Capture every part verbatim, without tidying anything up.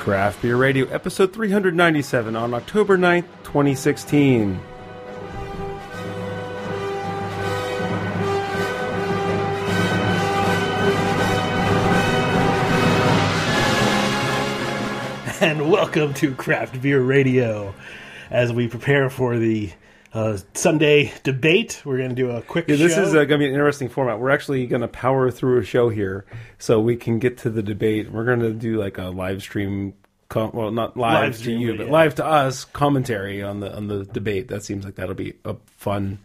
Craft Beer Radio, episode three hundred ninety-seven, on October ninth, twenty sixteen. And welcome to Craft Beer Radio. As we prepare for the uh, Sunday debate, we're going to do a quick yeah, this show. This is uh, going to be an interesting format. We're actually going to power through a show here so we can get to the debate. We're going to do like a live stream, com- well, not live, live stream, to you, but yeah. live to us commentary on the on the debate. That seems like that'll be a fun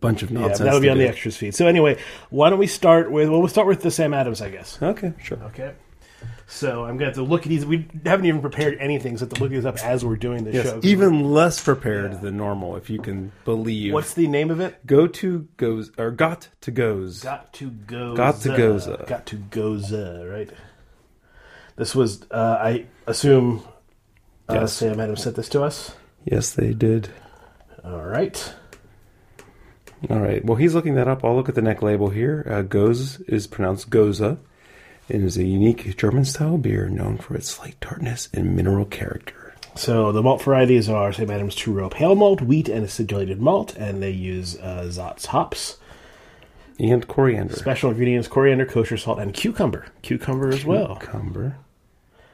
bunch of nonsense. Yeah, that'll be on do. the extras feed. So anyway, why don't we start with, well, we'll start with the Sam Adams, I guess. Okay, sure. Okay. So I'm going to have to look at these. We haven't even prepared anything, so I have to look these up as we're doing the yes, show. Even less prepared yeah. than normal, if you can believe. What's the name of it? Go to goes or got to goes. Got to goes. Got to goes. Got to goes. Right. This was, uh, I assume, uh, yes. Sam Adams sent this to us. Yes, they did. All right. All right. Well, he's looking that up. I'll look at the neck label here. Uh, goes is pronounced goza. It is a unique German-style beer known for its slight tartness and mineral character. So the malt varieties are Sam Adams two-row pale malt, wheat, and acidulated malt, and they use uh, Zatz hops. And coriander. Special ingredients, coriander, kosher salt, and cucumber. Cucumber as well. Cucumber.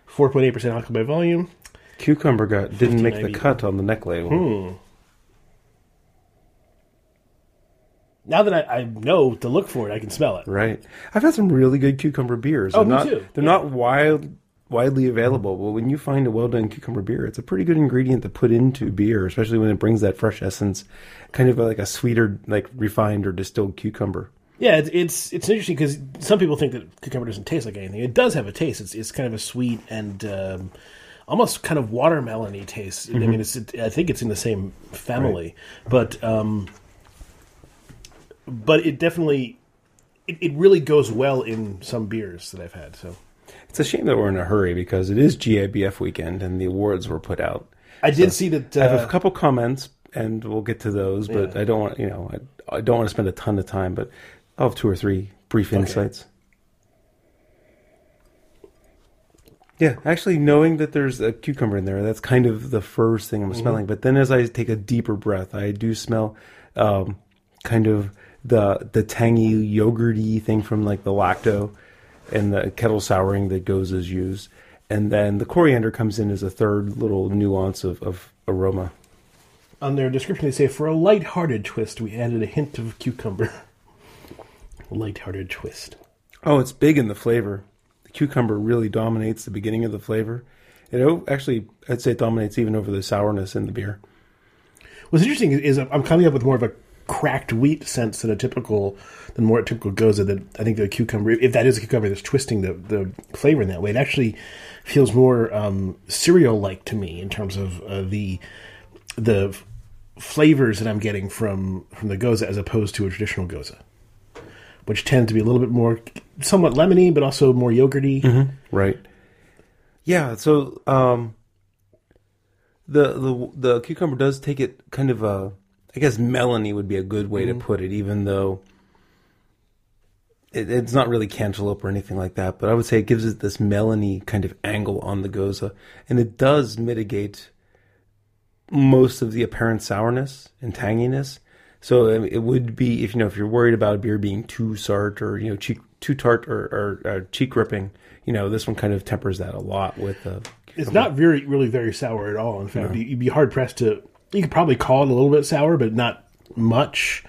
four point eight percent alcohol by volume. Cucumber got didn't make the cut on the neck label. Hmm. Now that I, I know to look for it, I can smell it. Right. I've had some really good cucumber beers. Oh, they're me not, too. They're yeah. not wild, widely available, but when you find a well-done cucumber beer, it's a pretty good ingredient to put into beer, especially when it brings that fresh essence, kind of like a sweeter, like refined or distilled cucumber. Yeah, it's it's, it's interesting because some people think that cucumber doesn't taste like anything. It does have a taste. It's it's kind of a sweet and um, almost kind of watermelon-y taste. Mm-hmm. I mean, it's it, I think it's in the same family, right. but... Um, But it definitely, it, it really goes well in some beers that I've had. So it's a shame that we're in a hurry because it is G A B F weekend and the awards were put out. I did so see that. Uh, I have a couple comments and we'll get to those, but yeah. I don't want you know I, I don't want to spend a ton of time, but I'll have two or three brief okay. insights. Yeah, actually knowing that there's a cucumber in there, that's kind of the first thing I'm mm-hmm. smelling. But then as I take a deeper breath, I do smell um, kind of. The the tangy yogurty thing from like the lacto and the kettle souring that goes as used. And then the coriander comes in as a third little nuance of, of aroma. On their description, they say, for a lighthearted twist, we added a hint of cucumber. Lighthearted twist. Oh, it's big in the flavor. The cucumber really dominates the beginning of the flavor. It actually, I'd say it dominates even over the sourness in the beer. What's interesting is I'm coming up with more of a cracked wheat sense than a typical, than more typical goes. That I think the cucumber, if that is a cucumber, that's twisting the, the flavor in that way. It actually feels more um, cereal like to me in terms of uh, the the flavors that I'm getting from from the goza as opposed to a traditional goza, which tends to be a little bit more somewhat lemony, but also more yogurty. Mm-hmm. Right. Yeah. So um, the the the cucumber does take it kind of a. I guess melony would be a good way mm-hmm. to put it, even though it, it's not really cantaloupe or anything like that. But I would say it gives it this melony kind of angle on the goza. And it does mitigate most of the apparent sourness and tanginess. So it would be, if you know, if you're worried about a beer being too tart or, you know, cheek, too tart or, or, or cheek ripping, you know, this one kind of tempers that a lot with the... It's not like, very, really very sour at all. In fact, no. you'd be hard pressed to... You could probably call it a little bit sour, but not much,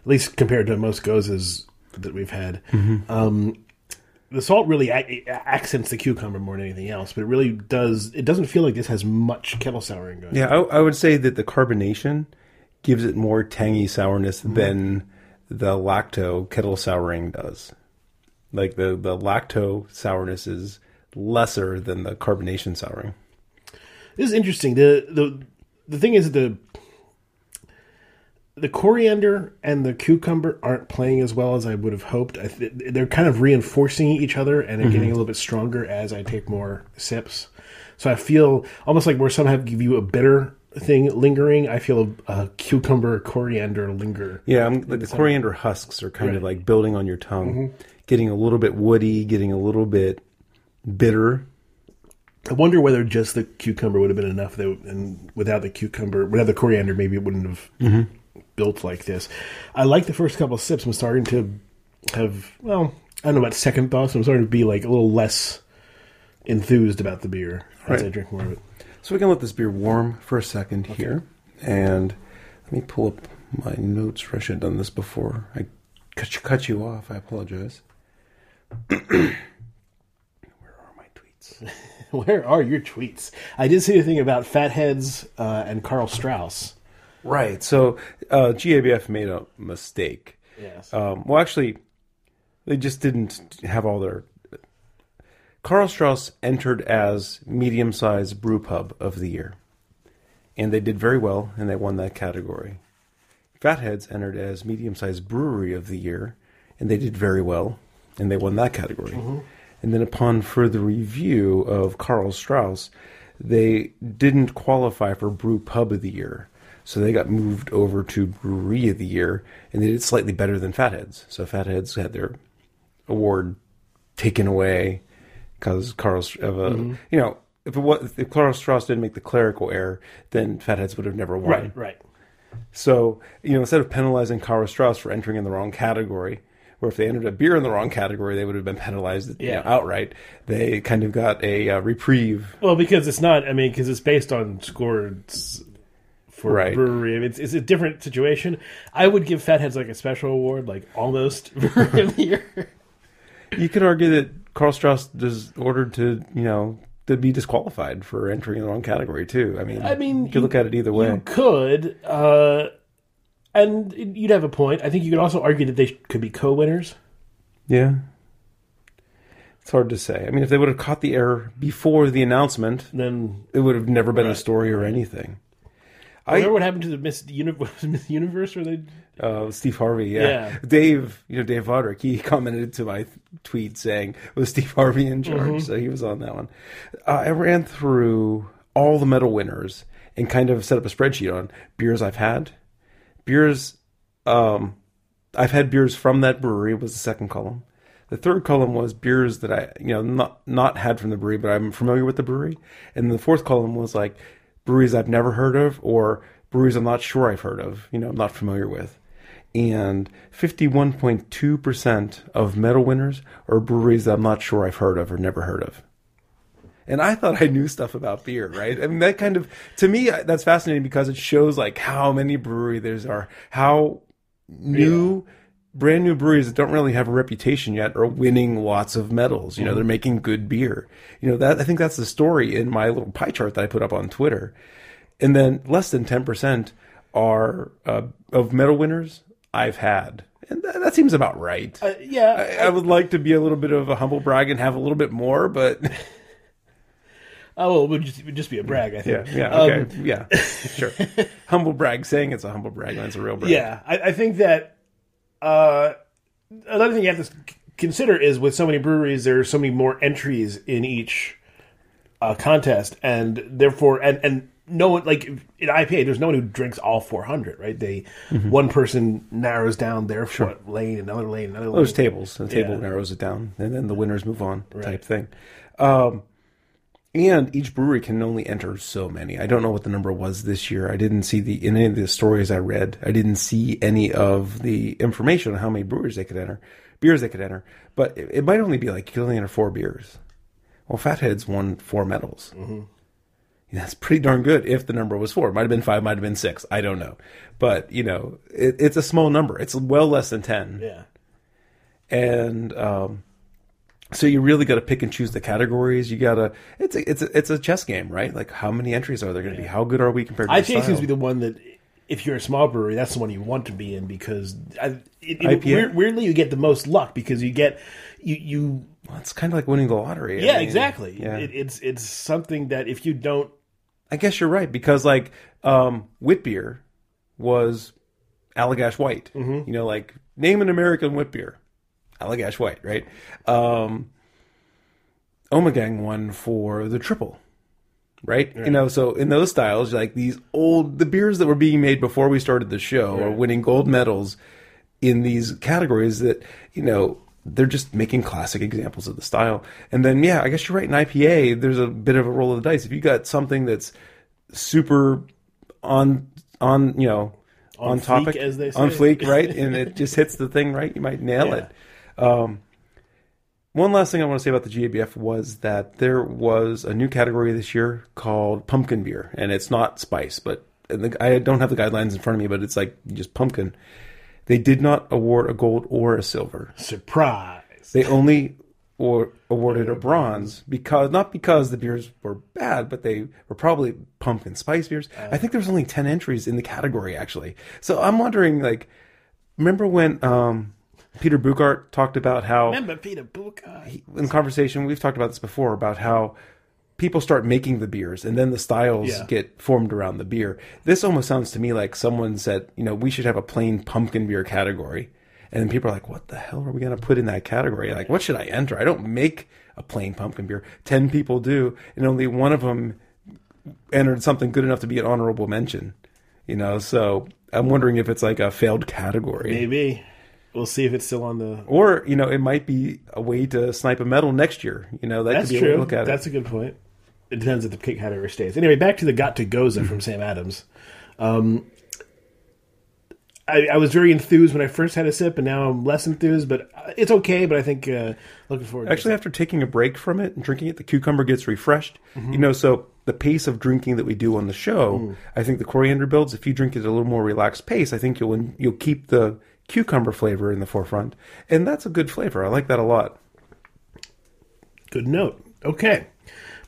at least compared to most gozas that we've had. Mm-hmm. Um, the salt really ac- accents the cucumber more than anything else, but it really does. It doesn't feel like this has much kettle souring going. Yeah, I, I would say that the carbonation gives it more tangy sourness mm-hmm. than the lacto kettle souring does. Like the, the lacto sourness is lesser than the carbonation souring. This is interesting. The the The thing is, the the coriander and the cucumber aren't playing as well as I would have hoped. I th- they're kind of reinforcing each other, and they're mm-hmm. getting a little bit stronger as I take more sips. So I feel almost like where some have give you a bitter thing lingering, I feel a, a cucumber coriander linger. Yeah, I'm, like the summer. Coriander husks are kind right. of like building on your tongue, mm-hmm. getting a little bit woody, getting a little bit bitter. I wonder whether just the cucumber would have been enough, though, and without the cucumber, without the coriander, maybe it wouldn't have mm-hmm. built like this. I like the first couple of sips. I'm starting to have, well, I don't know about second thoughts. I'm starting to be like a little less enthused about the beer as right. I drink more of it. So we can let this beer warm for a second okay. here. And let me pull up my notes. I should have done this before I cut you off. I apologize. Where are your tweets? I did see a thing about Fatheads uh, and Karl Strauss. Right. So uh, G A B F made a mistake. Yes. Um, well, actually, they just didn't have all their... Karl Strauss entered as medium-sized brew pub of the year. And they did very well, and they won that category. Fatheads entered as medium-sized brewery of the year, and they did very well, and they won that category. Mm-hmm. And then upon further review of Karl Strauss, they didn't qualify for Brew Pub of the Year. So they got moved over to Brewery of the Year, and they did slightly better than Fatheads. So Fatheads had their award taken away because Karl Strauss, uh, mm-hmm. you know, if, it was, if Karl Strauss didn't make the clerical error, then Fatheads would have never won. Right, right. So, you know, instead of penalizing Karl Strauss for entering in the wrong category, where if they entered a beer in the wrong category, they would have been penalized yeah. you know, outright. They kind of got a uh, reprieve. Well, because it's not, I mean, because it's based on scores for right. brewery. I mean, it's, it's a different situation. I would give Fatheads like a special award, like almost brewery of the year. You could argue that Karl Strauss is ordered to, you know, to be disqualified for entering in the wrong category, too. I mean, I mean you could look at it either way. You could, uh... and you'd have a point. I think you could also argue that they could be co-winners. Yeah. It's hard to say. I mean, if they would have caught the error before the announcement, then it would have never been right. a story or anything. I remember what happened to the Miss, Uni- Miss Universe? Or they... uh, Steve Harvey, yeah. yeah. Dave, you know, Dave Vodrick, he commented to my tweet saying, was Steve Harvey in charge? Mm-hmm. So he was on that one. Uh, I ran through all the medal winners and kind of set up a spreadsheet on beers I've had. Beers, um, I've had beers from that brewery was the second column. The third column was beers that I, you know, not not had from the brewery, but I'm familiar with the brewery. And the fourth column was like breweries I've never heard of or breweries I'm not sure I've heard of, you know, I'm not familiar with. And fifty-one point two percent of medal winners are breweries that I'm not sure I've heard of or never heard of. And I thought I knew stuff about beer, right? I mean, that kind of, to me, that's fascinating because it shows like how many breweries there's are, how new, yeah. brand new breweries that don't really have a reputation yet are winning lots of medals. You know, mm-hmm. they're making good beer. You know, that I think that's the story in my little pie chart that I put up on Twitter. And then less than ten percent are uh, of medal winners I've had. And that, that seems about right. Uh, yeah. I, I would like to be a little bit of a humble brag and have a little bit more, but... Oh, well, it would just, it would just be a brag, I think. Yeah, yeah, okay. Um, yeah, sure. Humble brag, saying it's a humble brag, that's a real brag. Yeah, I, I think that uh, another thing you have to consider is with so many breweries, there are so many more entries in each uh, contest, and therefore, and, and no one, like in I P A, there's no one who drinks all four hundred, right? They mm-hmm. One person narrows down their sure. lane, another lane, another lane. Those tables, the table yeah. narrows it down, and then the winners move on right. type thing. Um And each brewery can only enter so many. I don't know what the number was this year. I didn't see the in any of the stories I read. I didn't see any of the information on how many breweries they could enter, beers they could enter. But it, it might only be like you can only enter four beers. Well, Fatheads won four medals. Mm-hmm. That's pretty darn good if the number was four. It might have been five, might have been six. I don't know. But, you know, it, it's a small number. It's well less than ten. Yeah. And... um So you really got to pick and choose the categories. You got to it's a, it's a, it's a chess game, right? Like how many entries are there going to yeah. be? How good are we compared to I P A style? Seems to be the one that if you're a small brewery, that's the one you want to be in because I, it, it, weird, weirdly you get the most luck because you get you you. Well, it's kind of like winning the lottery. Yeah, I mean, exactly. Yeah. It, it's it's something that if you don't, I guess you're right because like um, wit beer was Allagash White. Mm-hmm. You know, like name an American wit beer. Allagash White, right? Um, Omegang won for the triple, right? right? You know, so in those styles, like these old, the beers that were being made before we started the show right. are winning gold medals in these categories that, you know, they're just making classic examples of the style. And then, yeah, I guess you're right. In I P A, there's a bit of a roll of the dice. If you got something that's super on, on you know, on, on topic, fleek, as they say. On fleek, right? And it just hits the thing right, you might nail yeah. it. Um, one last thing I want to say about the G A B F was that there was a new category this year called pumpkin beer. And it's not spice, but and the, I don't have the guidelines in front of me, but it's like just pumpkin. They did not award a gold or a silver. Surprise. They only or, awarded a bronze, because not because the beers were bad, but they were probably pumpkin spice beers. Uh, I think there's only ten entries in the category, actually. So I'm wondering, like, remember when um, Peter Buchart talked about how... Remember Peter Buchart? In conversation, we've talked about this before, about how people start making the beers, and then the styles yeah. get formed around the beer. This almost sounds to me like someone said, you know, we should have a plain pumpkin beer category. And then people are like, what the hell are we going to put in that category? Like, what should I enter? I don't make a plain pumpkin beer. Ten people do, and only one of them entered something good enough to be an honorable mention. You know, so I'm wondering if it's like a failed category. Maybe. We'll see if it's still on the... Or, you know, it might be a way to snipe a medal next year. You know, that That's could be true. A way to look at it. That's a good point. It depends if the kick category stays. Anyway, back to the Got to Goza from Sam Adams. Um, I, I was very enthused when I first had a sip, and now I'm less enthused, but it's okay, but I think uh, looking forward to it. Actually, after taking a break from it and drinking it, the cucumber gets refreshed. Mm-hmm. You know, so the pace of drinking that we do on the show, mm. I think the coriander builds. If you drink it at a little more relaxed pace, I think you'll you'll keep the cucumber flavor in the forefront, and that's a good flavor. I like that a lot. Good note. Okay.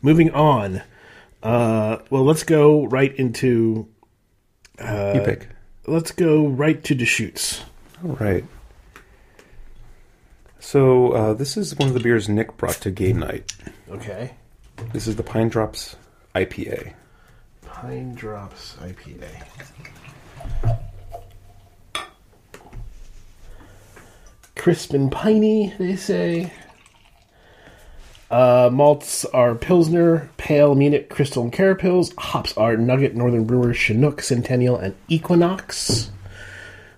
Moving on, uh, well, let's go right into. Uh, you pick. Let's go right to Deschutes. All right. So uh, this is one of the beers Nick brought to game night. Okay. This is the Pine Drops I P A. Pine Drops I P A. Crisp and piney, they say. Uh, malts are Pilsner, Pale, Munich, Crystal, and Carapils. Hops are Nugget, Northern Brewer, Chinook, Centennial, and Equinox.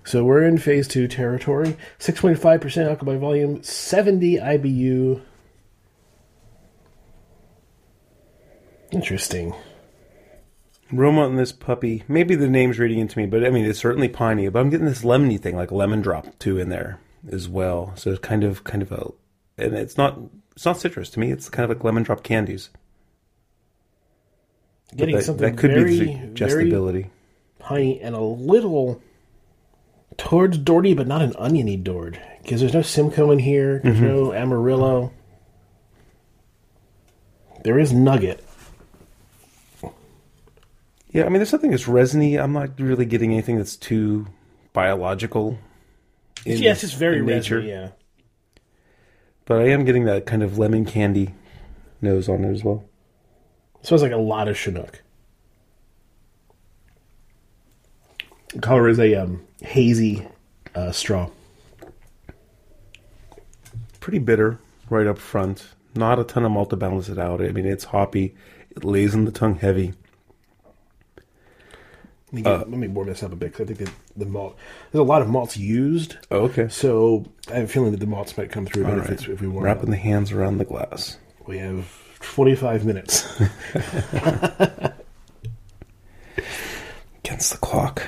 So we're in Phase two territory. six point five percent alcohol by volume, seventy I B U. Interesting. Aroma on this puppy. Maybe the name's reading into me, but I mean, it's certainly piney. But I'm getting this lemony thing, like lemon drop, too, in there as well. So it's kind of, kind of a... And it's not... It's not citrus to me. It's kind of like lemon drop candies. Getting that, something that could very, be digestibility. Piney and a little towards Doherty, but not an oniony Doherty. Because there's no Simcoe in here. There's mm-hmm. no Amarillo. There is Nugget. Yeah, I mean, there's something that's resiny. I'm not really getting anything that's too biological. In, yeah, it's just very resiny, yeah. But I am getting that kind of lemon candy nose on it as well. It smells like a lot of Chinook. The color is a um, hazy uh, straw. Pretty bitter right up front. Not a ton of malt to balance it out. I mean, it's hoppy. It lays on the tongue heavy. Let me, get, uh, let me warm this up a bit, because I think the, the malt... There's a lot of malts used. Oh, okay. So I have a feeling that the malts might come through a bit if, if we warm Wrapping up. The hands around the glass. We have twenty-five minutes. Against the clock.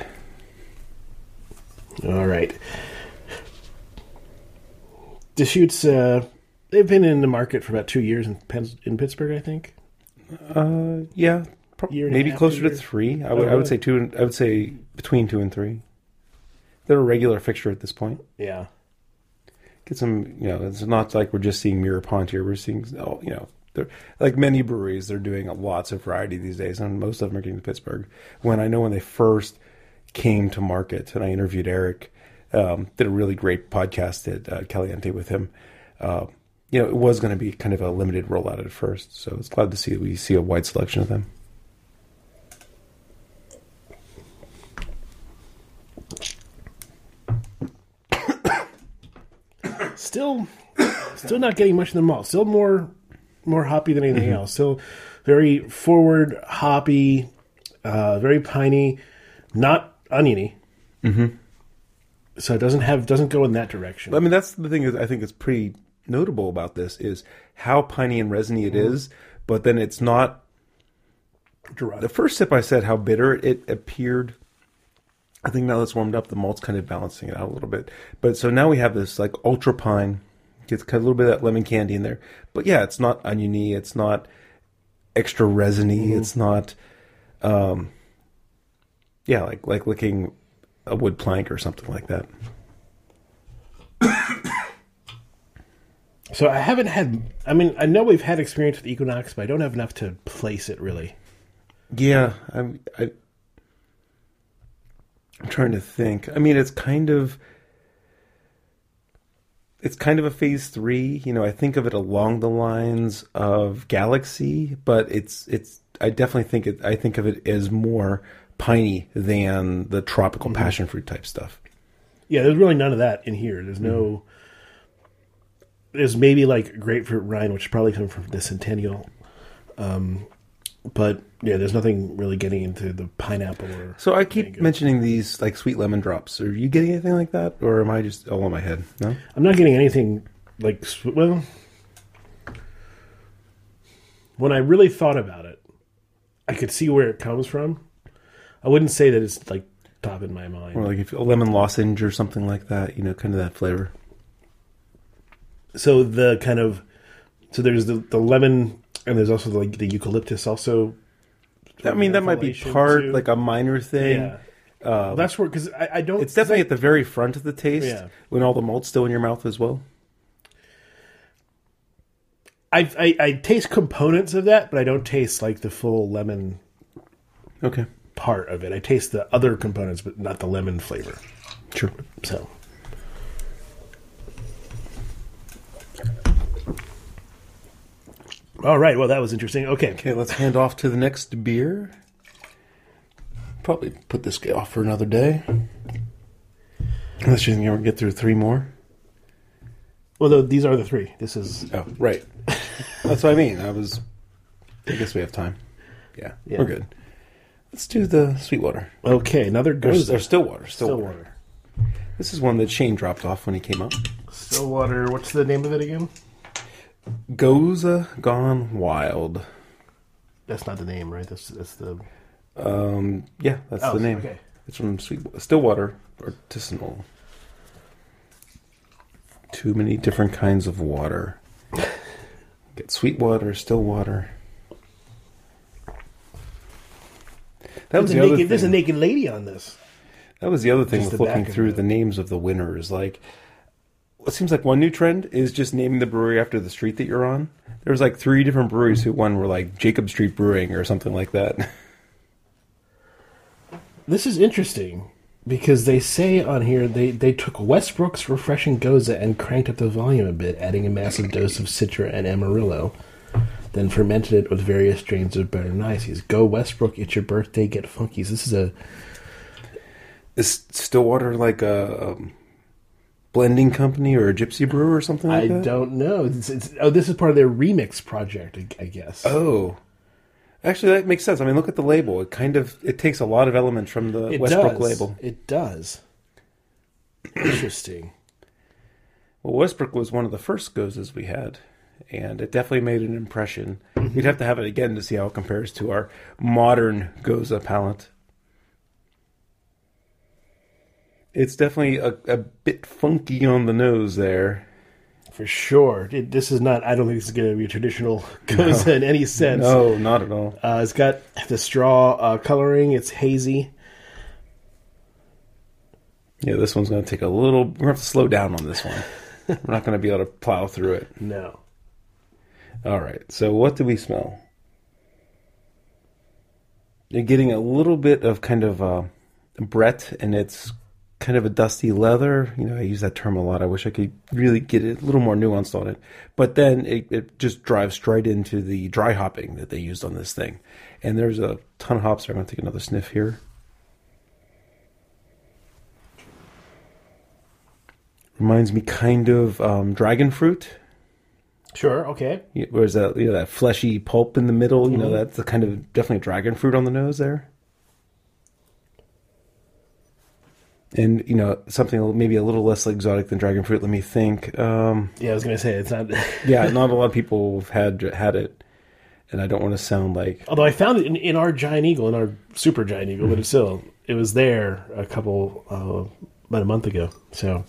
All right. Deschutes, uh, they've been in the market for about two years in, Pens- in Pittsburgh, I think. Uh, yeah. Maybe closer to three. I would, I would say two. And, I would say between two and three. They're a regular fixture at this point. Yeah. Get some. You know, it's not like we're just seeing Mirapont here. We're seeing, you know, they're like many breweries. They're doing lots of variety these days, and most of them are getting to Pittsburgh. When I know when they first came to market, and I interviewed Eric, um, did a really great podcast at uh, Caliente with him. Uh, you know, it was going to be kind of a limited rollout at first, so it's glad to see that we see a wide selection of them. Still, still not getting much in the malt. Still more, more hoppy than anything mm-hmm. else. Still very forward, hoppy, uh, very piney, not oniony. Mm-hmm. So it doesn't have doesn't go in that direction. I mean, that's the thing that I think is pretty notable about this is how piney and resiny it mm. is, but then it's not. Derived. The first sip I said how bitter it appeared. I think now that's warmed up, the malt's kind of balancing it out a little bit. But so now we have this like ultra pine. It's got a little bit of that lemon candy in there, but yeah, it's not oniony. It's not extra resiny. Mm-hmm. It's not, um, yeah, like like licking a wood plank or something like that. So I haven't had. I mean, I know we've had experience with Equinox, but I don't have enough to place it really. Yeah, I'm. I, I'm trying to think. I mean, it's kind of. It's kind of a phase three, you know. I think of it along the lines of Galaxy, but it's it's. I definitely think it. I think of it as more piney than the tropical mm-hmm. passion fruit type stuff. Yeah, there's really none of that in here. There's mm-hmm. no. There's maybe like grapefruit rind, which probably comes from the Centennial, um, but yeah, there's nothing really getting into the pineapple or. So I keep mango. mentioning these like sweet lemon drops. Are you getting anything like that, or am I just all in my head? No, I'm not getting anything like. Well, when I really thought about it, I could see where it comes from. I wouldn't say that it's like top in my mind, or like if a lemon lozenge or something like that. You know, kind of that flavor. So the kind of so there's the, the lemon and there's also like the, the eucalyptus also. I mean that might be part too. Like a minor thing. Yeah. Um, well, that's where because I, I don't. It's definitely I, at the very front of the taste yeah. when all the malt's still in your mouth as well. I, I I taste components of that, but I don't taste like the full lemon. Okay. Part of it, I taste the other components, but not the lemon flavor. Sure. So. All right. Well, that was interesting. Okay. Okay. Let's hand off to the next beer. Probably put this off for another day. Unless you think you ever get through three more. Well, though, these are the three. This is. Oh, right. That's what I mean. I was. I guess we have time. Yeah. yeah. We're good. Let's do the Sweetwater. Okay. Another good. Or Stillwater. Stillwater. This is one that Shane dropped off when he came up. Stillwater. What's the name of it again? Goza Gone Wild. That's not the name, right? That's that's the. Um, yeah, that's oh, the name. Okay. It's from Sweet Stillwater Artisanal. Too many different kinds of water. Get sweet water, Stillwater. That was the naked, other thing. There's a naked lady on this. That was the other thing Just with looking through the names of the winners, like. It seems like one new trend is just naming the brewery after the street that you're on. There was like three different breweries who won were like Jacob Street Brewing or something like that. This is interesting because they say on here they, they took Westbrook's refreshing Goza and cranked up the volume a bit, adding a massive dose of Citra and Amarillo, then fermented it with various strains of bitter and ices. Go Westbrook, it's your birthday, get funkies. This is a... Is Stillwater like a... Um... blending company or a gypsy brewer or something like I that? I don't know. It's, it's, oh, this is part of their remix project, I, I guess. Oh. Actually, that makes sense. I mean, look at the label. It kind of, it takes a lot of elements from the it Westbrook does. label. It does. Interesting. Well, Westbrook was one of the first Gozas we had, and it definitely made an impression. Mm-hmm. We'd have to have it again to see how it compares to our modern Goza palate. It's definitely a, a bit funky on the nose there. For sure. It, this is not, I don't think this is going to be a traditional Goza no. in any sense. No, not at all. Uh, it's got the straw uh, coloring. It's hazy. Yeah, this one's going to take a little, we're going to have to slow down on this one. We're not going to be able to plow through it. No. All right. So what do we smell? You're getting a little bit of kind of uh, Brett, and it's kind of a dusty leather. You know, I use that term a lot. I wish I could really get it a little more nuanced on it. But then it, it just drives straight into the dry hopping that they used on this thing. And there's a ton of hops. I'm going to take another sniff here. Reminds me kind of um, dragon fruit. Sure, okay. Where's that, you know, that fleshy pulp in the middle? You mm-hmm. know, that's the kind of definitely dragon fruit on the nose there. And, you know, something maybe a little less exotic than dragon fruit. Let me think. Um, yeah, I was going to say, it's not... yeah, not a lot of people have had had it. And I don't want to sound like... Although I found it in, in our giant eagle, in our super giant eagle, mm-hmm. but still, it was there a couple, uh, about a month ago. So...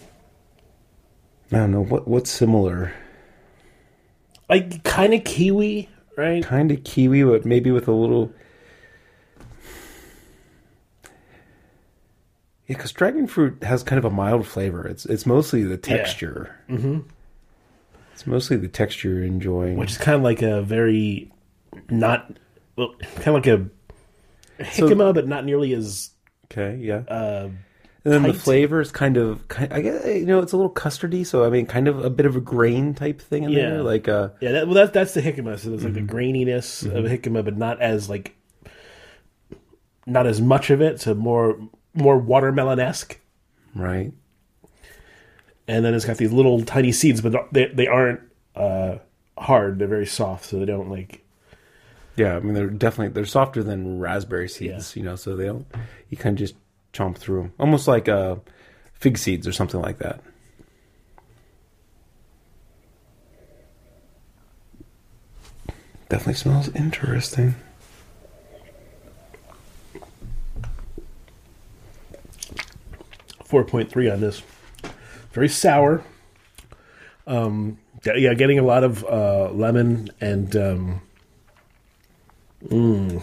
I don't know. What, what's similar? Like, kind of kiwi, right? Kind of kiwi, but maybe with a little... Yeah, because dragon fruit has kind of a mild flavor. It's it's mostly the texture. Yeah. Mm-hmm. It's mostly the texture you're enjoying. Which is kind of like a very not... Well, kind of like a jicama, so, but not nearly as... Okay, yeah. Uh, and then tight. The flavor is kind of... Kind, I guess, you know, it's a little custardy, so I mean, kind of a bit of a grain type thing in yeah. there. Like a, yeah, that, well, that, that's the jicama. So there's like mm-hmm. the graininess mm-hmm. of a jicama, but not as like... Not as much of it, so more... More watermelon-esque. Right. And then it's got these little tiny seeds, but they they aren't uh, hard. They're very soft, so they don't like... Yeah, I mean, they're definitely... They're softer than raspberry seeds, yeah. you know, so they don't... You kind of just chomp through them. Almost like uh, fig seeds or something like that. Definitely smells interesting. four point three on this. Very sour. Um, yeah, getting a lot of uh, lemon and um, mm.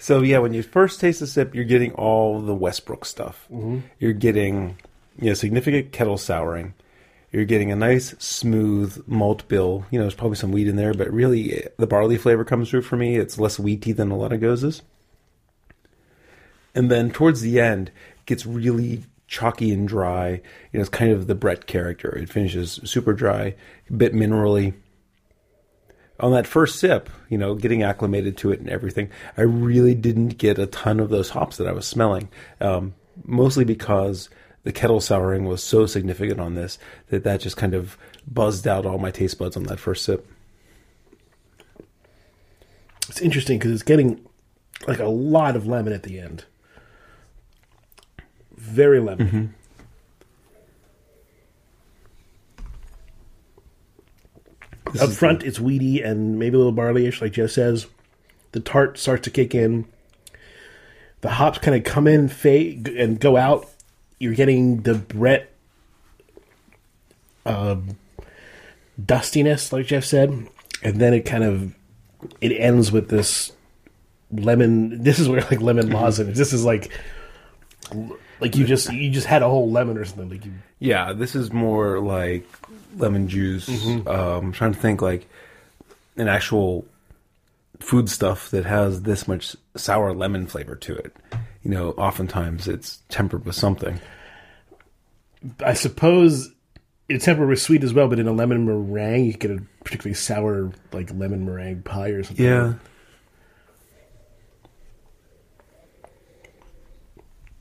So yeah, when you first taste the sip, you're getting all the Westbrook stuff. Mm-hmm. You're getting you know, significant kettle souring. You're getting a nice smooth malt bill. You know, there's probably some wheat in there, but really the barley flavor comes through for me. It's less wheaty than a lot of gozes. And then towards the end, it gets really chalky and dry. You know, it's kind of the Brett character. It finishes super dry, a bit minerally. On that first sip, you know, getting acclimated to it and everything, I really didn't get a ton of those hops that I was smelling, um, mostly because the kettle souring was so significant on this that that just kind of buzzed out all my taste buds on that first sip. It's interesting because it's getting like a lot of lemon at the end. Very lemon. Mm-hmm. Up front, the... it's weedy and maybe a little barley-ish, like Jeff says. The tart starts to kick in. The hops kind of come in fade, and go out. You're getting the Brett um, dustiness, like Jeff said. And then it kind of... It ends with this lemon... This is where, like, lemon lozenge. This is like... Like you just you just had a whole lemon or something. Like you... Yeah, this is more like lemon juice. Mm-hmm. Um, I'm trying to think like an actual food stuff that has this much sour lemon flavor to it. You know, oftentimes it's tempered with something. I suppose it's tempered with sweet as well, but in a lemon meringue, you get a particularly sour like lemon meringue pie or something. Yeah. Like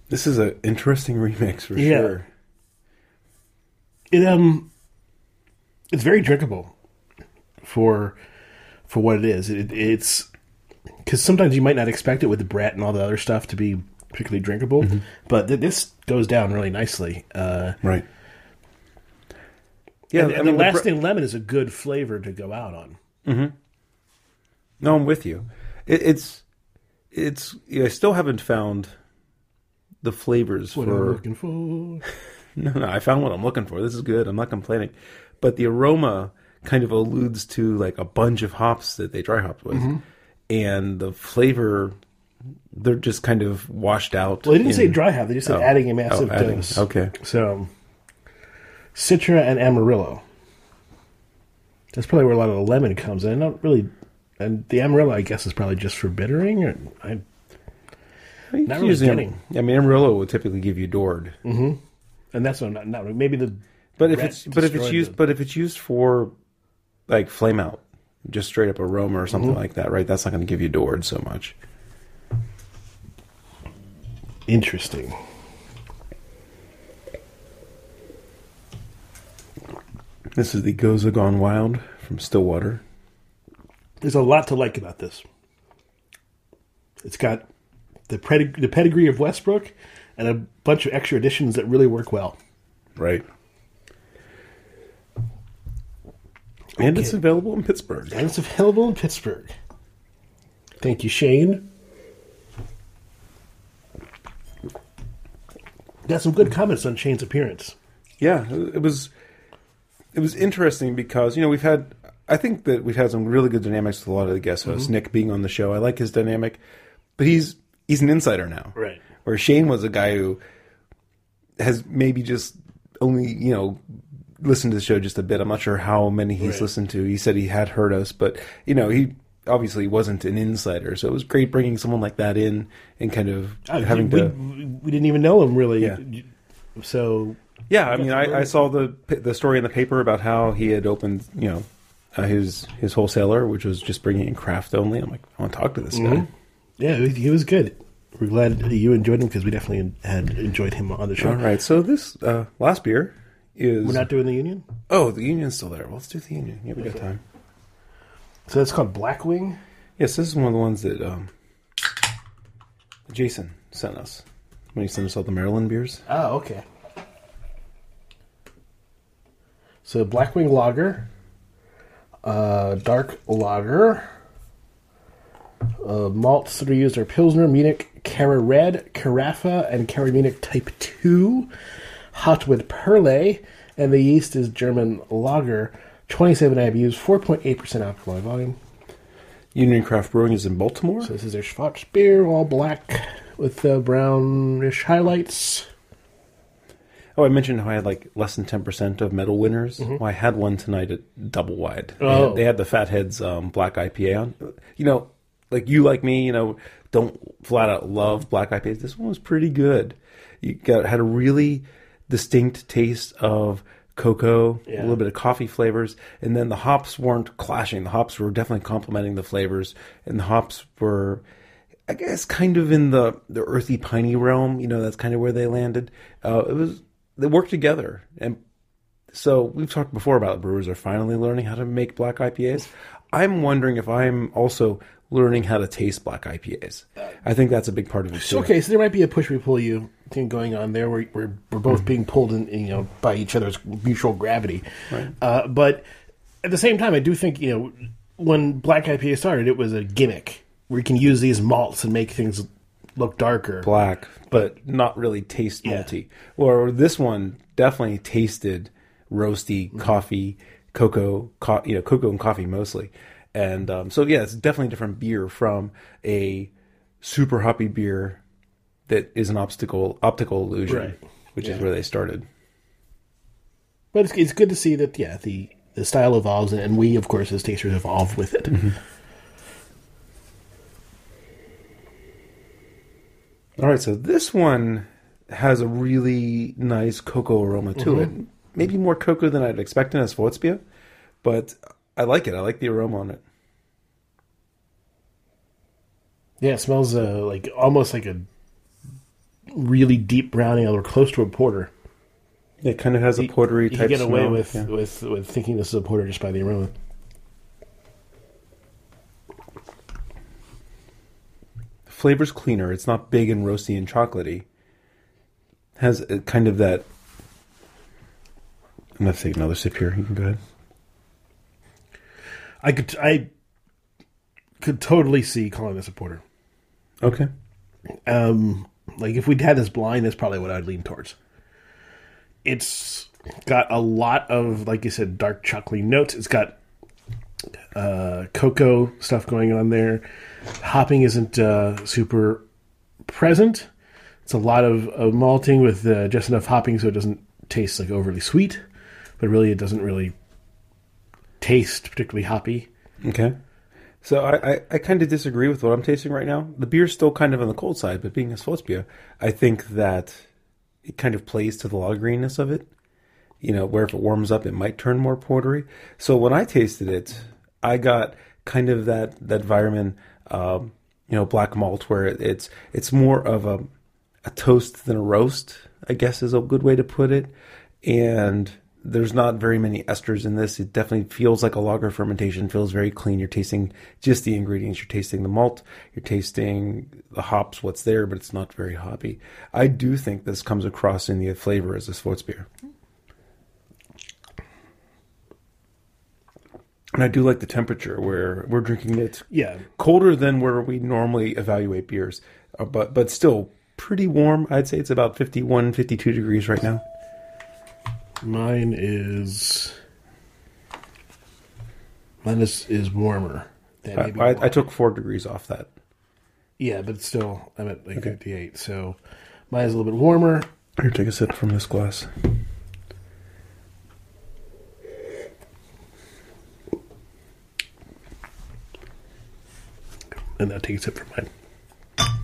this is an interesting remix for yeah. sure. It um, it's very drinkable for for what it is. It, it's because sometimes you might not expect it with the Brett and all the other stuff to be particularly drinkable, mm-hmm. but th- this goes down really nicely. Uh, right. Yeah, and, and I mean, the lasting Brett... lemon is a good flavor to go out on. Mm-hmm. No, I'm with you. It, it's it's. I still haven't found. The flavors what for... What I'm looking for. no, no, I found what I'm looking for. This is good. I'm not complaining. But the aroma kind of alludes to like a bunch of hops that they dry hopped with. Mm-hmm. And the flavor, they're just kind of washed out. Well, they didn't in... say dry hop. They just said oh. adding a massive oh, adding. dose. Okay. So, Citra and Amarillo. That's probably where a lot of the lemon comes in. Not really... And the Amarillo, I guess, is probably just for bittering. Or I... Not really getting. I mean, Amarillo will typically give you Dord, mm-hmm. and that's what I'm not, not maybe the. But if it's but if it's used the... but if it's used for like flame out, just straight up aroma or something mm-hmm. like that, right? That's not going to give you Dord so much. Interesting. This is the Goza Gone Wild from Stillwater. There's a lot to like about this. It's got. the, pedig- the pedigree of Westbrook and a bunch of extra additions that really work well. Right. Okay. And it's available in Pittsburgh. And it's available in Pittsburgh. Thank you, Shane. Got some good comments on Shane's appearance. Yeah, it was it was interesting because, you know, we've had, I think that we've had some really good dynamics with a lot of the guest hosts. Mm-hmm. Nick being on the show, I like his dynamic, but he's he's an insider now. Right. Where Shane was a guy who has maybe just only, you know, listened to the show just a bit. I'm not sure how many he's right. listened to. He said he had heard us, but, you know, he obviously wasn't an insider. So it was great bringing someone like that in and kind of oh, having we, to... We didn't even know him, really. Yeah. So... Yeah, I mean, I, I saw the the story in the paper about how he had opened, you know, uh, his his wholesaler, which was just bringing in craft only. I'm like, I want to talk to this mm-hmm. guy. Yeah, he was good. We're glad that you enjoyed him because we definitely had enjoyed him on the show. All right, so this uh, last beer is... We're not doing the Union? Oh, the Union's still there. Well, let's do the Union. Yeah, we okay. got time. So that's called Blackwing? Yes, this is one of the ones that um, Jason sent us when he sent us all the Maryland beers. Oh, okay. So Blackwing Lager, uh, Dark Lager, uh, malts that are used are Pilsner, Munich, Cara Red, Carafa, and Cara Munich Type two, hot with Perle, and the yeast is German Lager, twenty-seven I B Us, four point eight percent alcohol by volume. Union Craft Brewing is in Baltimore. So this is their Schwarz beer, all black with uh, brownish highlights. Oh, I mentioned how I had like less than ten percent of medal winners. Mm-hmm. Well, I had one tonight at Double Wide. Oh. They had, they had the Fatheads um, Black I P A on. You know, like you, like me, you know, don't flat out love Black I P As. This one was pretty good. You got had a really distinct taste of cocoa, yeah. a little bit of coffee flavors, and then the hops weren't clashing. The hops were definitely complementing the flavors, and the hops were... I guess kind of in the, the earthy, piney realm. You know, that's kind of where they landed. Uh, it was... They work together. And so we've talked before about brewers are finally learning how to make black I P As. I'm wondering if I'm also learning how to taste black I P As. I think that's a big part of it. Too. Okay, so there might be a push-we-pull you thing going on there where we're, we're both mm-hmm. being pulled in, you know, by each other's mutual gravity. Right. Uh, but at the same time, I do think, you know, when black I P A started, it was a gimmick. We can use these malts and make things look darker. Black, but not really taste malty. Yeah. Or this one definitely tasted roasty, mm-hmm. coffee, cocoa, co- you know, cocoa and coffee mostly. And um, so, yeah, it's definitely a different beer from a super hoppy beer that is an obstacle, optical illusion, right. which yeah. is where they started. But it's, it's good to see that, yeah, the, the style evolves, and we, of course, as tasters, evolve with it. Mm-hmm. All right, so this one has a really nice cocoa aroma to mm-hmm. it. Maybe more cocoa than I'd expect in a Svotspia, but I like it. I like the aroma on it. Yeah, it smells uh, like almost like a really deep brown ale or close to a porter. It kind of has you, a portery type smell. You get away smell. With, yeah. with, with thinking this is a porter just by the aroma. Flavor's cleaner. It's not big and roasty and chocolatey. Has a, kind of that. I'm gonna take another sip here. You can go ahead. I could I could totally see calling this a porter. Okay. Um, like if we'd had this blind, that's probably what I'd lean towards. It's got a lot of, like you said, dark chocolatey notes. It's got uh, cocoa stuff going on there. Hopping isn't uh, super present. It's a lot of, of malting with uh, just enough hopping so it doesn't taste like overly sweet, but really it doesn't really taste particularly hoppy. Okay. So I, I, I kind of disagree with what I'm tasting right now. The beer's still kind of on the cold side, but being a Svotspia, I think that it kind of plays to the lageriness of it. You know, where if it warms up, it might turn more portery. So when I tasted it, I got kind of that, that Weyermann... Um, you know, black malt, where it, it's it's more of a a toast than a roast, I guess is a good way to put it. And There's not very many esters in this. It definitely feels like a lager fermentation. Feels very clean. You're tasting just the ingredients. You're tasting the malt. You're tasting the hops, what's there, but it's not very hoppy. I do think this comes across in the flavor as a Schwarzbier. And I do like the temperature where we're drinking it. Yeah. Colder than where we normally evaluate beers, but but still pretty warm. I'd say it's about fifty-one, fifty-two degrees right now. Mine is mine is, is warmer. Than maybe I, warmer. I, I took four degrees off that. Yeah, but still, I'm at like okay. fifty-eight, so mine is a little bit warmer. Here, take a sip from this glass. And now take a sip from mine.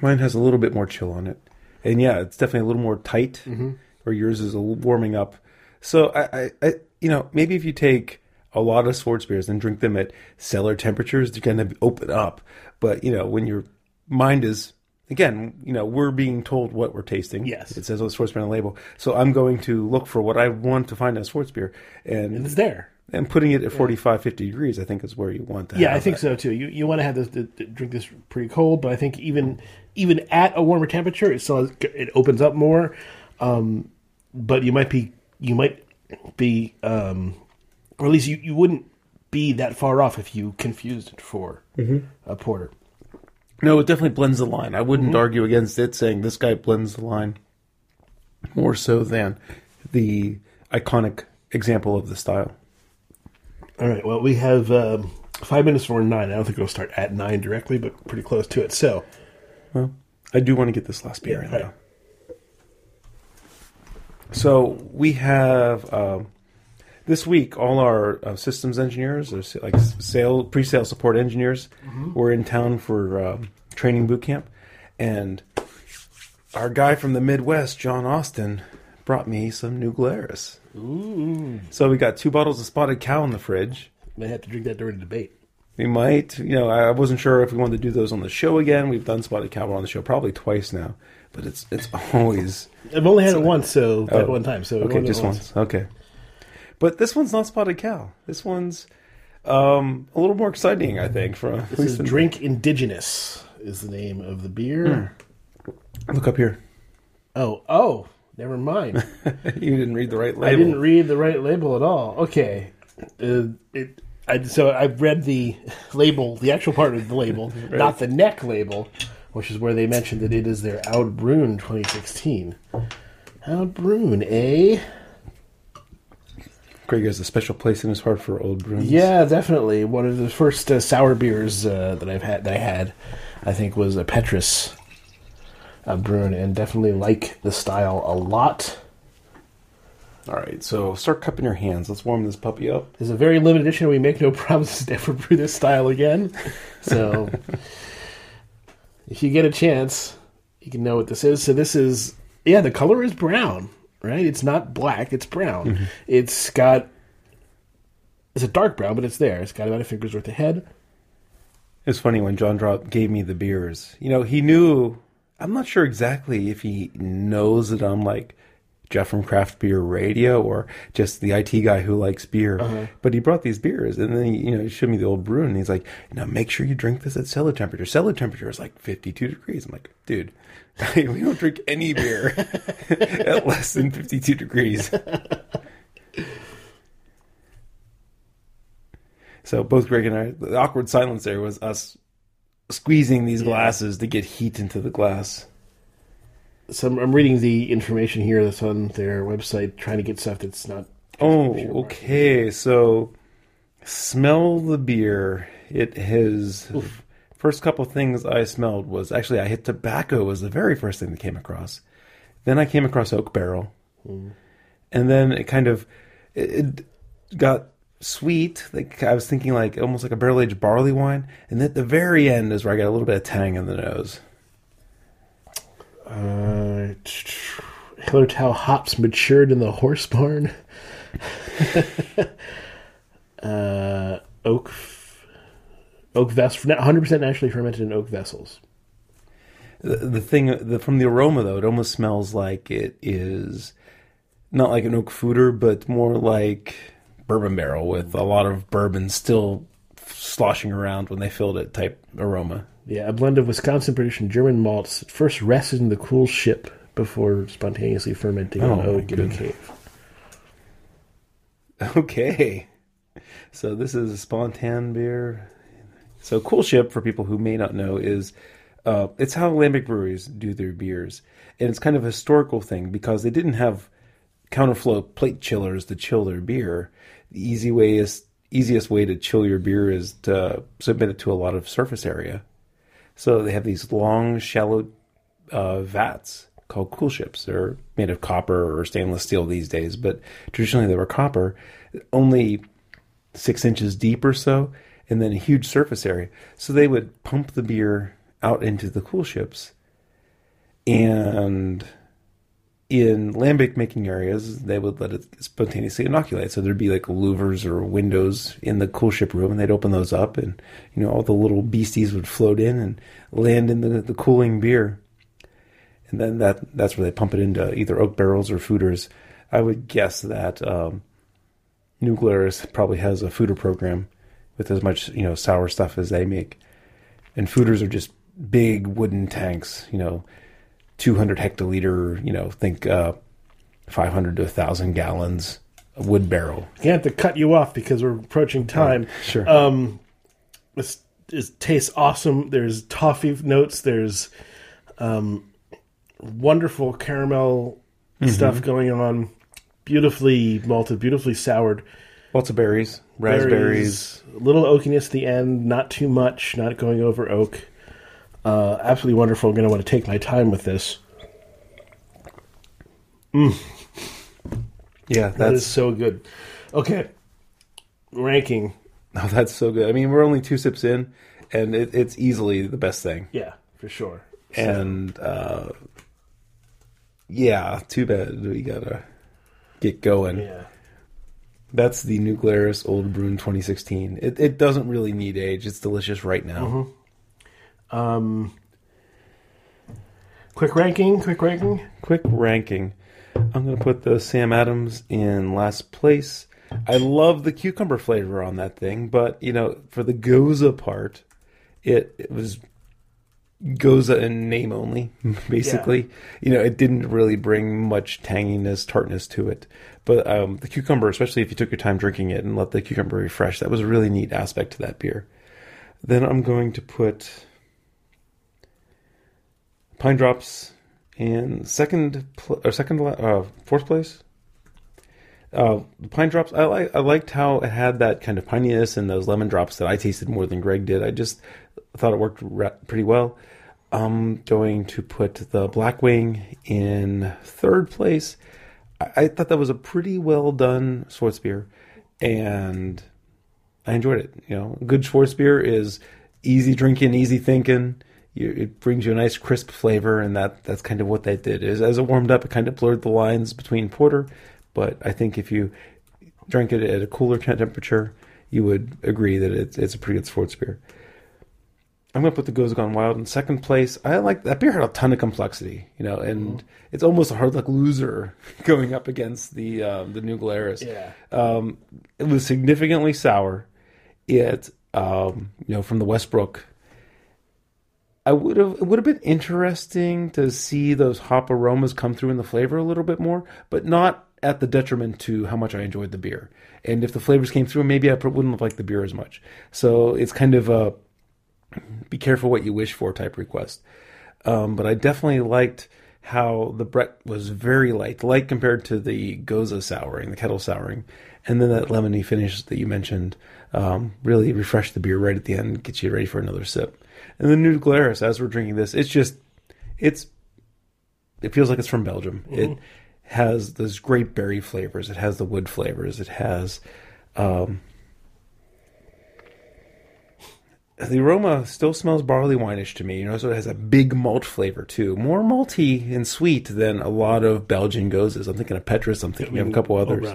Mine has a little bit more chill on it. And yeah, it's definitely a little more tight, mm-hmm. or yours is a warming up. So, I, I, I, you know, maybe if you take a lot of Schwarzbiers and drink them at cellar temperatures, they're going to open up. But, you know, when your mind is, again, you know, we're being told what we're tasting. Yes. It says, oh, Schwarzbier on the label. So I'm going to look for what I want to find in a Schwarzbier. And, and it's there. And putting it at yeah. forty-five, fifty degrees, I think, is where you want to. Yeah, I think that. so too. You you want to have this to, to drink this pretty cold, but I think even even at a warmer temperature, it still has, it opens up more. Um, but you might be you might be, um, or at least you, you wouldn't be that far off if you confused it for mm-hmm. a porter. No, it definitely blends the line. I wouldn't mm-hmm. argue against it, saying this guy blends the line more so than the iconic example of the style. All right, well, we have um, five minutes for nine. I don't think it'll start at nine directly, but pretty close to it. So, well, I do want to get this last beer yeah, in, right. though. So we have um, this week all our uh, systems engineers, or like sale, pre-sale support engineers, mm-hmm. were in town for um, training boot camp, and our guy from the Midwest, John Austin, brought me some New Glarus. Ooh. So we got two bottles of Spotted Cow in the fridge. Might have to drink that during the debate. We might. You know, I wasn't sure if we wanted to do those on the show again. We've done Spotted Cow on the show probably twice now, but it's it's always. I've only had it once, so oh, at one time. So okay, just once. once. Okay, but this one's not Spotted Cow. This one's um, a little more exciting, I think. From this is Drink Indigenous is the name of the beer. Mm. Look up here. Oh oh. Never mind. You didn't read the right label. I didn't read the right label at all. Okay. Uh, it, I, so I've read the label, the actual part of the label, right. Not the neck label, which is where they mentioned that it is their Outbrunn twenty sixteen. Outbrunn, eh? Craig has a special place in his heart for old Bruins. Yeah, definitely. One of the first uh, sour beers uh, that I've had, that I had, I think, was a Petrus. Uh, Brewing, and definitely like the style a lot. All right, so start cupping your hands. Let's warm this puppy up. It's a very limited edition. We make no promises to ever brew this style again. So if you get a chance, you can know what this is. So this is, yeah, the color is brown, right? It's not black, it's brown. Mm-hmm. It's got, it's a dark brown, but it's there. It's got about a finger's worth of head. It's funny when John Drop gave me the beers. You know, he knew... I'm not sure exactly if he knows that I'm like Jeff from Craft Beer Radio or just the I T guy who likes beer. Uh-huh. But he brought these beers, and then he, you know, he showed me the old brew, and he's like, "Now make sure you drink this at cellar temperature. Cellar temperature is like fifty-two degrees." I'm like, "Dude, we don't drink any beer at less than fifty-two degrees." So both Greg and I, the awkward silence there was us. Squeezing these glasses yeah. to get heat into the glass. So I'm, I'm reading the information here that's on their website, trying to get stuff that's not... Oh, okay. Market. So smell the beer. It has... Oof. First couple things I smelled was... Actually, I hit tobacco was the very first thing that came across. Then I came across oak barrel. Mm. And then it kind of... It, it got... Sweet, like I was thinking, like almost like a barrel-aged barley wine, and at the very end is where I got a little bit of tang in the nose. Uh, Hallertau hops matured in the horse barn. uh, oak, oak vessel, one hundred percent naturally fermented in oak vessels. The, the thing the, from the aroma, though, it almost smells like it is not like an oak fooder, but more like bourbon barrel with a lot of bourbon still sloshing around when they filled it type aroma. Yeah, a blend of Wisconsin, British, and German malts that first rested in the cool ship before spontaneously fermenting oh, on oak in a cave. Okay. So this is a spontan beer. So cool ship, for people who may not know, is uh, it's how lambic breweries do their beers. And it's kind of a historical thing because they didn't have counterflow plate chillers to chill their beer. The easy way is, easiest way to chill your beer is to submit it to a lot of surface area. So they have these long, shallow uh, vats called cool ships. They're made of copper or stainless steel these days, but traditionally they were copper, only six inches deep or so, and then a huge surface area. So they would pump the beer out into the cool ships. And in lambic making areas, they would let it spontaneously inoculate. So there'd be like louvers or windows in the cool ship room, and they'd open those up, and you know all the little beasties would float in and land in the, the cooling beer. And then that that's where they pump it into either oak barrels or fooders. I would guess that um, New Glarus probably has a fooder program with as much, you know, sour stuff as they make. And fooders are just big wooden tanks, you know, two hundred hectoliter, you know, think uh, five hundred to one thousand gallons of wood barrel. I'm gonna have to cut you off because we're approaching time. Right. Sure. Um, this is, tastes awesome. There's toffee notes. There's... Um, wonderful caramel mm-hmm. stuff going on, beautifully malted, beautifully soured. Lots of berries, raspberries. Berries, a little oakiness at the end, not too much, not going over oak. Uh, absolutely wonderful. I'm going to want to take my time with this. Mm. Yeah, that's... that is so good. Okay, ranking. Oh, that's so good. I mean, we're only two sips in, and it, it's easily the best thing. Yeah, for sure. So. And... Uh, yeah, too bad we gotta get going. Yeah. That's the New Glarus Old Bruin twenty sixteen. It it doesn't really need age. It's delicious right now. Mm-hmm. Um, quick ranking, quick ranking, quick ranking. I'm gonna put the Sam Adams in last place. I love the cucumber flavor on that thing, but you know, for the Goza part, it it was. Goza in name only, basically. Yeah. You know, it didn't really bring much tanginess, tartness to it. But um, the cucumber, especially if you took your time drinking it and let the cucumber refresh, that was a really neat aspect to that beer. Then I'm going to put Pine Drops in second pl- or second uh, fourth place. Uh, the Pine Drops, I like. I liked how it had that kind of pininess and those lemon drops that I tasted more than Greg did. I just thought it worked re- pretty well. I'm going to put the Blackwing in third place. I-, I thought that was a pretty well done Schwarz beer, and I enjoyed it. You know, good Schwarz beer is easy drinking, easy thinking. You, it brings you a nice crisp flavor, and that that's kind of what that did. Is as it warmed up, it kind of blurred the lines between porter. But I think if you drank it at a cooler temperature, you would agree that it's, it's a pretty good Schwarz beer. I'm going to put the Goza Gone Wild in second place. I like that beer had a ton of complexity, you know, and mm-hmm. it's almost a hard luck loser going up against the uh, the New Glarus. Yeah, um, it was significantly sour. It, um, you know, from the Westbrook. I would have it would have been interesting to see those hop aromas come through in the flavor a little bit more, but not at the detriment to how much I enjoyed the beer. And if the flavors came through, maybe I wouldn't have liked the beer as much. So it's kind of a be careful what you wish for type request. Um, but I definitely liked how the Brett was very light, light compared to the Goza souring, the kettle souring. And then that lemony finish that you mentioned um, really refreshed the beer right at the end, gets you ready for another sip. And the New Glarus, as we're drinking this, it's just, it's, it feels like it's from Belgium. Mm-hmm. It has those great berry flavors. It has the wood flavors. It has um, the aroma still smells barley wineish to me. You know, so it has a big malt flavor too, more malty and sweet than a lot of Belgian Gozas. I'm thinking of Petrus. I'm thinking yeah, of a couple others.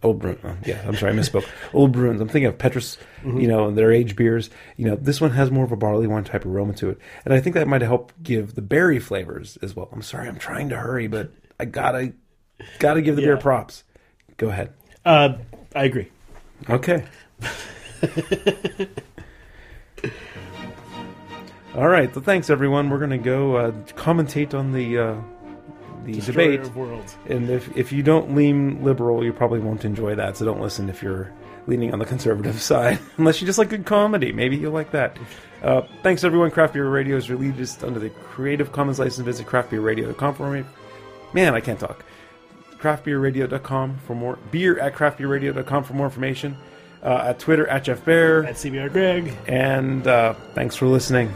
All Old Bruins. Oh, yeah, I'm sorry, I misspoke. Old Bruins. I'm thinking of Petrus, mm-hmm. you know, and their aged beers. You know, this one has more of a barley wine type aroma to it. And I think that might help give the berry flavors as well. I'm sorry, I'm trying to hurry, but I gotta, gotta give the yeah. beer props. Go ahead. Uh, I agree. Okay. All right. So thanks, everyone. We're going to go uh, commentate on the... Uh, The Destroyer debate, of worlds. And if if you don't lean liberal, you probably won't enjoy that. So don't listen if you're leaning on the conservative side, unless you just like good comedy. Maybe you'll like that. Uh, thanks everyone. Craft Beer Radio is released under the Creative Commons license. Visit craft beer radio dot com for more. Man, I can't talk. craft beer radio dot com for more beer at craft beer radio dot com for more information. Uh, at Twitter at Jeff Bear at C B R Greg. And uh, thanks for listening.